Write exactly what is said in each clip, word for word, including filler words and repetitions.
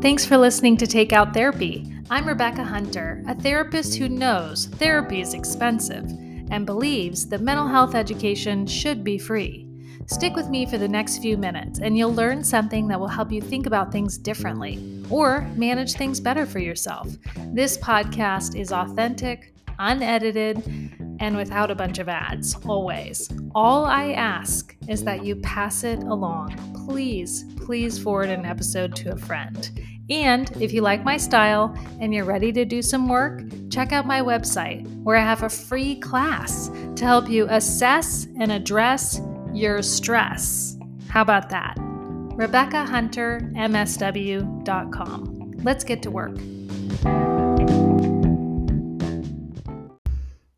Thanks for listening to Take Out Therapy. I'm Rebecca Hunter, a therapist who knows therapy is expensive and believes that mental health education should be free. Stick with me for the next few minutes and you'll learn something that will help you think about things differently or manage things better for yourself. This podcast is authentic, unedited, and without a bunch of ads, always. All I ask is that you pass it along. Please, please forward an episode to a friend. And if you like my style and you're ready to do some work, check out my website where I have a free class to help you assess and address your stress. How about that? Rebecca Hunter M S W dot com. Let's get to work.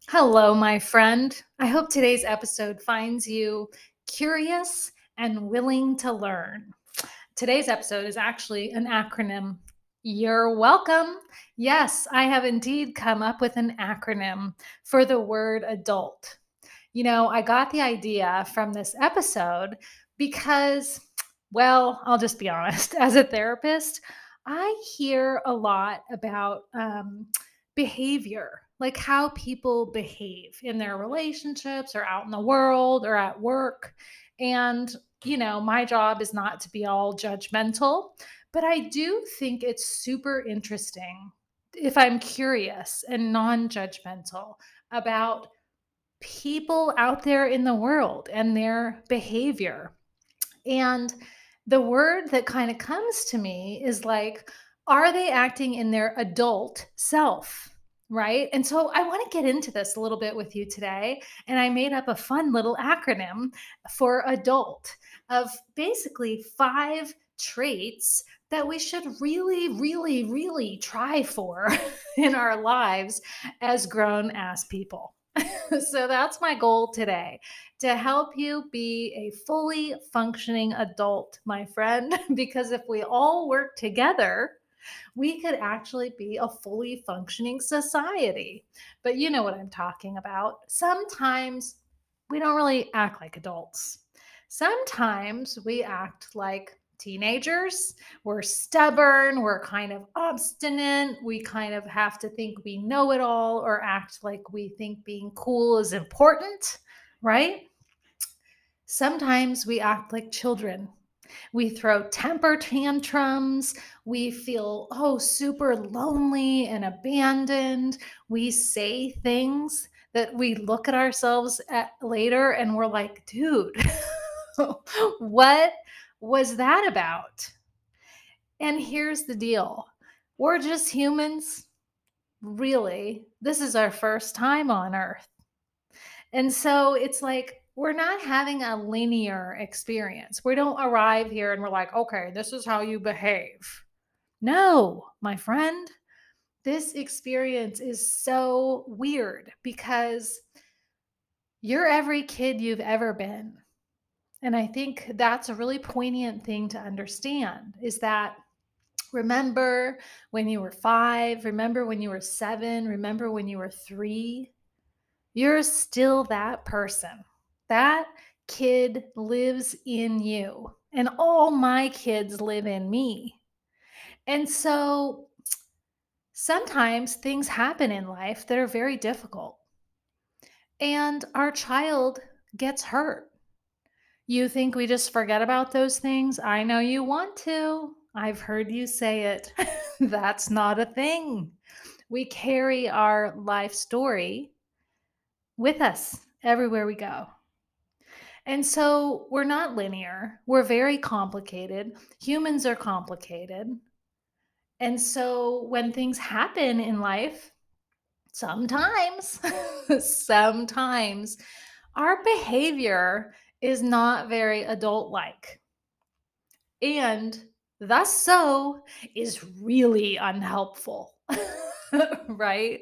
Hello, my friend. I hope today's episode finds you curious and willing to learn. Today's episode is actually an acronym. You're welcome. Yes, I have indeed come up with an acronym for the word adult. You know, I got the idea from this episode because, well, I'll just be honest. As a therapist, I hear a lot about um, behavior. Like how people behave in their relationships or out in the world or at work. And, you know, my job is not to be all judgmental, but I do think it's super interesting if I'm curious and non-judgmental about people out there in the world and their behavior. And the word that kind of comes to me is like, are they acting in their adult self? Right? And so I want to get into this a little bit with you today. And I made up a fun little acronym for adult of basically five traits that we should really, really, really try for in our lives as grown-ass people. So that's my goal today, to help you be a fully functioning adult, my friend, because if we all work together, we could actually be a fully functioning society. But you know what I'm talking about. Sometimes we don't really act like adults. Sometimes we act like teenagers. We're stubborn. We're kind of obstinate. We kind of have to think we know it all or act like we think being cool is important, right? Sometimes we act like children. We throw temper tantrums. We feel, oh, super lonely and abandoned. We say things that we look at ourselves at later and we're like, dude, what was that about? And here's the deal. We're just humans. Really, this is our first time on Earth. And so it's like, we're not having a linear experience. We don't arrive here and we're like, okay, this is how you behave. No, my friend, this experience is so weird because you're every kid you've ever been. And I think that's a really poignant thing to understand is that remember when you were five, remember when you were seven, remember when you were three, you're still that person. That kid lives in you, and all my kids live in me. And so sometimes things happen in life that are very difficult, and our child gets hurt. You think we just forget about those things? I know you want to. I've heard you say it. That's not a thing. We carry our life story with us everywhere we go. And so we're not linear. We're very complicated. Humans are complicated. And so when things happen in life, sometimes, sometimes our behavior is not very adult-like. And thus so is really unhelpful, right?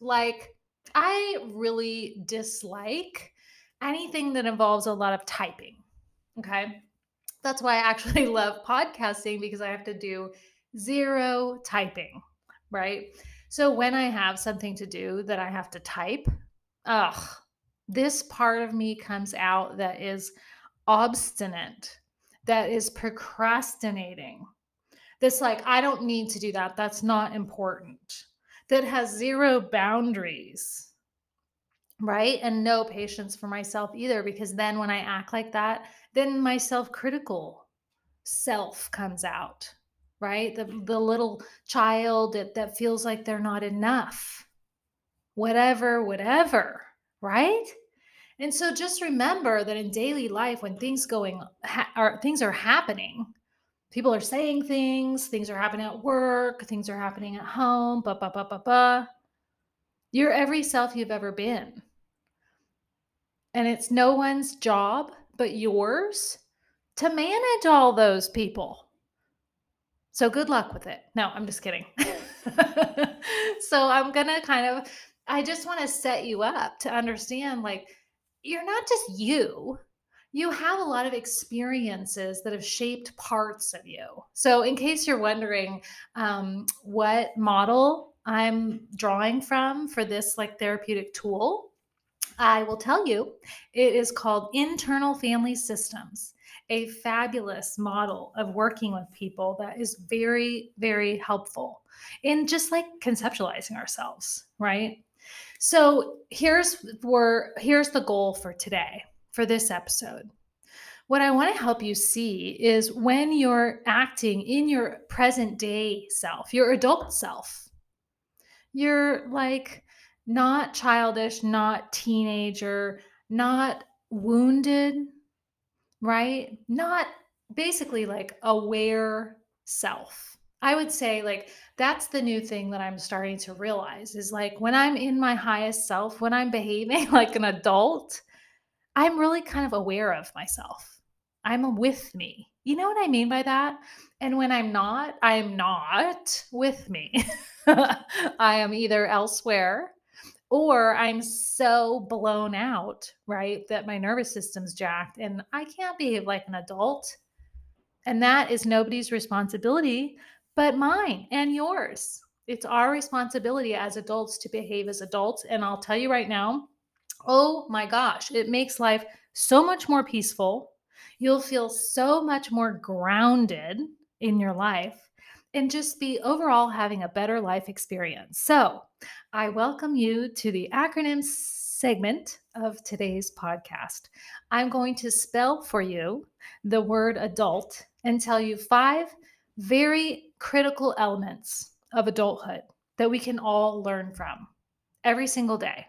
Like I really dislike anything that involves a lot of typing, okay? That's why I actually love podcasting because I have to do zero typing, right? So when I have something to do that I have to type, ugh, this part of me comes out that is obstinate, that is procrastinating, That's like, I don't need to do that. That's not important. That has zero boundaries, right? And no patience for myself either, because then when I act like that, then my self-critical self comes out, right? The, the little child that, that feels like they're not enough, whatever, whatever, right? And so just remember that in daily life, when things going ha- are things are happening, people are saying things, things are happening at work, things are happening at home, ba ba ba ba ba. You're every self you've ever been. And it's no one's job but yours to manage all those people. So good luck with it. No, I'm just kidding. So I'm going to kind of, I just want to set you up to understand, like, you're not just you. You have a lot of experiences that have shaped parts of you. So in case you're wondering um, what model I'm drawing from for this like therapeutic tool, I will tell you it is called Internal Family Systems, a fabulous model of working with people that is very, very helpful in just like conceptualizing ourselves, right? So here's where, here's the goal for today, for this episode. What I want to help you see is when you're acting in your present day self, your adult self, you're like not childish, not teenager, not wounded, right? Not basically like aware self. I would say like that's the new thing that I'm starting to realize is like when I'm in my highest self, when I'm behaving like an adult, I'm really kind of aware of myself. I'm with me. You know what I mean by that? And when I'm not, I'm not with me. I am either elsewhere or I'm so blown out, right, that my nervous system's jacked and I can't behave like an adult. And that is nobody's responsibility but mine and yours. It's our responsibility as adults to behave as adults. And I'll tell you right now, oh my gosh, it makes life so much more peaceful. You'll feel so much more grounded in your life and just be overall having a better life experience. So I welcome you to the acronym segment of today's podcast. I'm going to spell for you the word adult and tell you five very critical elements of adulthood that we can all learn from every single day.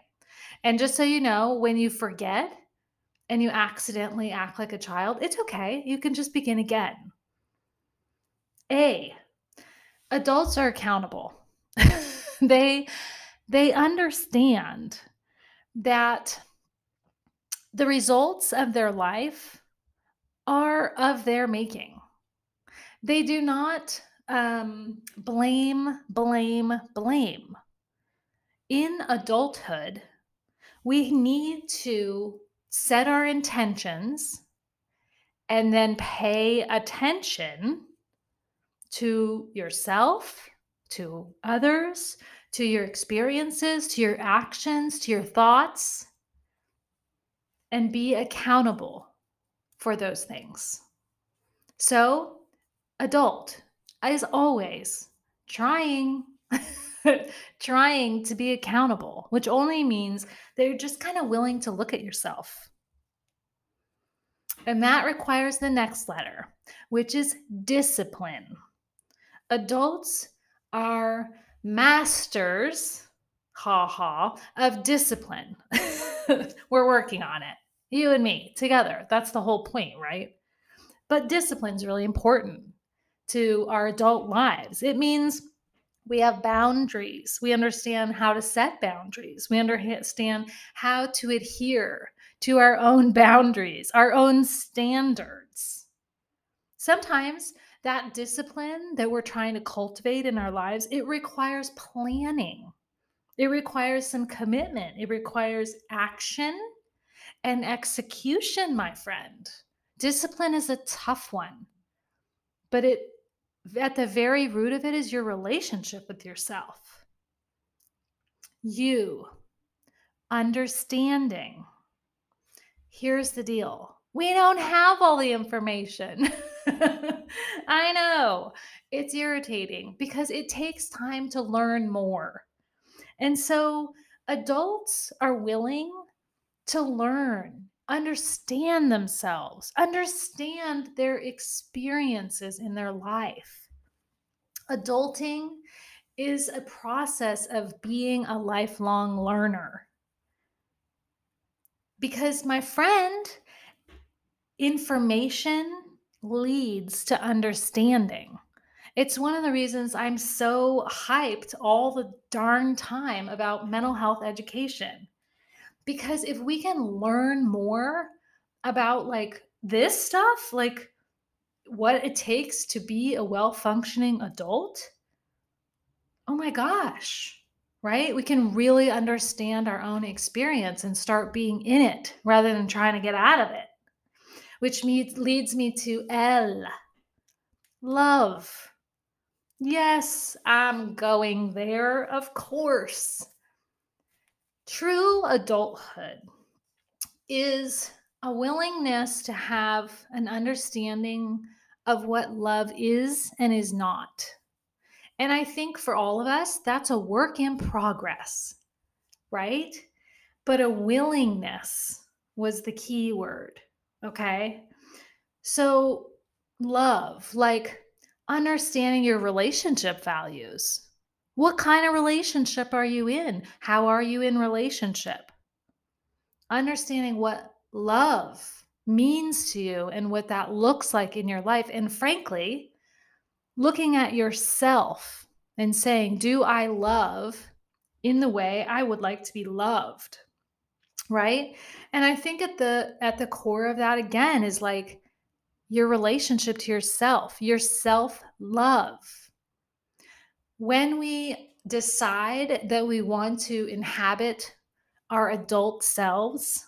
And just so you know, when you forget and you accidentally act like a child, it's okay. You can just begin again. A, adults are accountable. They, they understand that the results of their life are of their making. They do not um, blame, blame, blame. In adulthood, we need to set our intentions and then pay attention to yourself, to others, to your experiences, to your actions, to your thoughts, and be accountable for those things. So, adult is always trying trying to be accountable, which only means they're just kind of willing to look at yourself. And that requires the next letter, which is discipline. Adults are masters, ha ha, of discipline. We're working on it. You and me together. That's the whole point, right? But discipline is really important to our adult lives. It means we have boundaries. We understand how to set boundaries. We understand how to adhere to our own boundaries, our own standards. Sometimes that discipline that we're trying to cultivate in our lives, it requires planning. It requires some commitment. It requires action and execution, my friend. Discipline is a tough one, but it at the very root of it is your relationship with yourself. You, understanding. Here's the deal. We don't have all the information. I know it's irritating because it takes time to learn more. And so adults are willing to learn, understand themselves, understand their experiences in their life. Adulting is a process of being a lifelong learner. Because, my friend, information leads to understanding. It's one of the reasons I'm so hyped all the darn time about mental health education. Because if we can learn more about like this stuff, like what it takes to be a well-functioning adult, oh my gosh, right? We can really understand our own experience and start being in it rather than trying to get out of it, which means, leads me to L, love. Yes, I'm going there, of course. True adulthood is a willingness to have an understanding of what love is and is not. And I think for all of us, that's a work in progress, right? But a willingness was the key word, okay? So love, like understanding your relationship values. What kind of relationship are you in? How are you in relationship? Understanding what love means to you and what that looks like in your life. And frankly, looking at yourself and saying, do I love in the way I would like to be loved? Right? And I think at the at the core of that, again, is like your relationship to yourself, your self-love. When we decide that we want to inhabit our adult selves,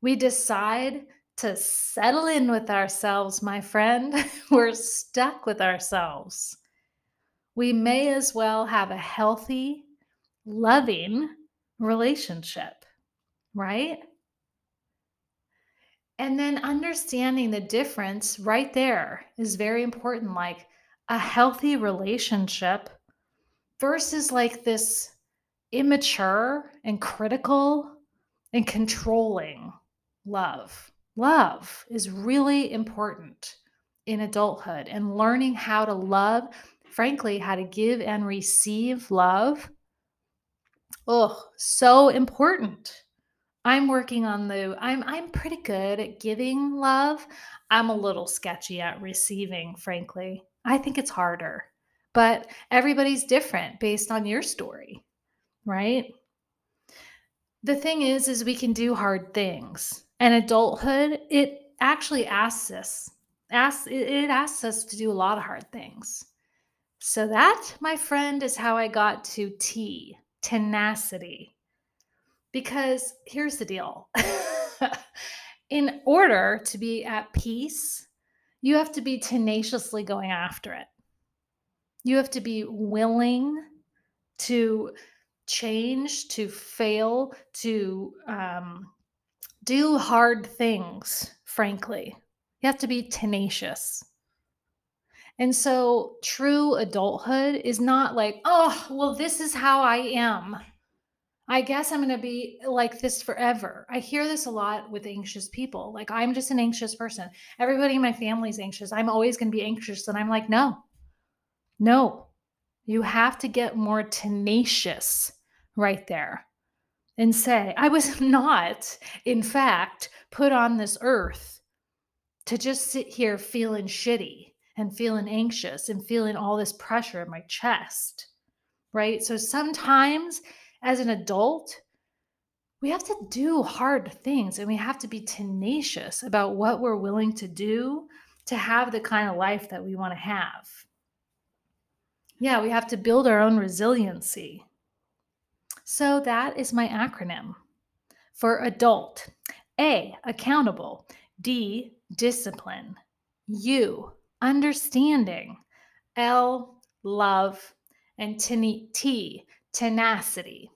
we decide to settle in with ourselves, my friend. We're stuck with ourselves. We may as well have a healthy, loving relationship, right? And then understanding the difference right there is very important, like a healthy relationship versus like this immature and critical and controlling love. Love is really important in adulthood, and learning how to love, frankly, how to give and receive love. Oh, so important. I'm working on the, I'm, I'm pretty good at giving love. I'm a little sketchy at receiving, frankly. I think it's harder. But everybody's different based on your story, right? The thing is, is we can do hard things. And adulthood, it actually asks us, asks, it asks us to do a lot of hard things. So that, my friend, is how I got to T, tenacity. Because here's the deal. In order to be at peace, you have to be tenaciously going after it. You have to be willing to change, to fail, to um, do hard things, frankly. You have to be tenacious. And so true adulthood is not like, oh, well, this is how I am. I guess I'm going to be like this forever. I hear this a lot with anxious people. Like, I'm just an anxious person. Everybody in my family is anxious. I'm always going to be anxious. And I'm like, no. No, you have to get more tenacious right there and say, I was not, in fact, put on this earth to just sit here feeling shitty and feeling anxious and feeling all this pressure in my chest, right? So sometimes as an adult, we have to do hard things and we have to be tenacious about what we're willing to do to have the kind of life that we want to have. Yeah, we have to build our own resiliency. So that is my acronym for adult. A, accountable. D, discipline. U, understanding. L, love. And T, tenacity.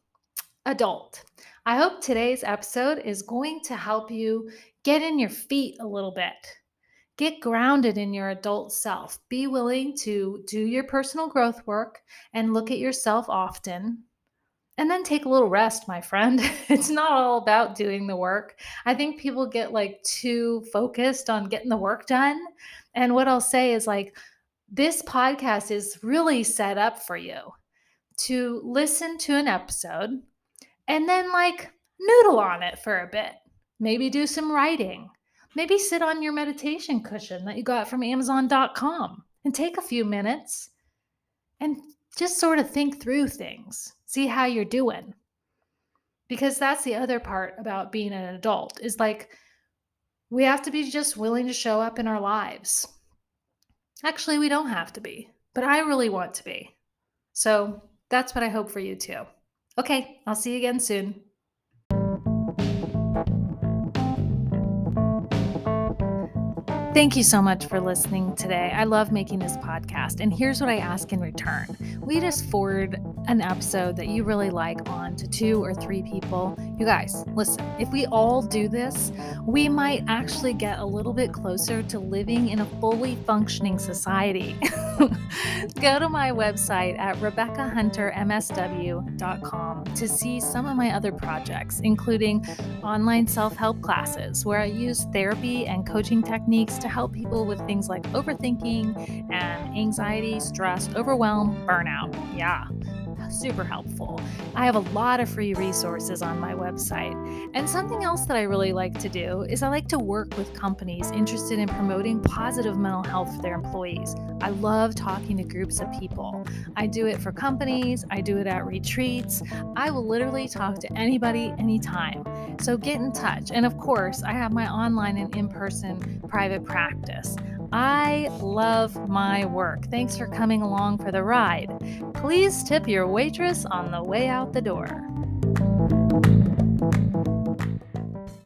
Adult. I hope today's episode is going to help you get in your feet a little bit. Get grounded in your adult self. Be willing to do your personal growth work and look at yourself often. And then take a little rest, my friend. It's not all about doing the work. I think people get like too focused on getting the work done. And what I'll say is like, this podcast is really set up for you to listen to an episode and then like noodle on it for a bit. Maybe do some writing. Maybe sit on your meditation cushion that you got from Amazon dot com and take a few minutes and just sort of think through things. See how you're doing. Because that's the other part about being an adult is like, we have to be just willing to show up in our lives. Actually, we don't have to be, but I really want to be. So that's what I hope for you too. Okay, I'll see you again soon. Thank you so much for listening today. I love making this podcast, and here's what I ask in return. We just forward an episode that you really like on to two or three people. You guys, listen, if we all do this, we might actually get a little bit closer to living in a fully functioning society. Go to my website at Rebecca Hunter M S W dot com to see some of my other projects, including online self-help classes where I use therapy and coaching techniques to help people with things like overthinking and anxiety, stress, overwhelm, burnout. Yeah, super helpful. I have a lot of free resources on my website. And something else that I really like to do is I like to work with companies interested in promoting positive mental health for their employees. I love talking to groups of people. I do it for companies. I do it at retreats. I will literally talk to anybody, anytime. So get in touch. And of course, I have my online and in-person private practice. I love my work. Thanks for coming along for the ride. Please tip your waitress on the way out the door.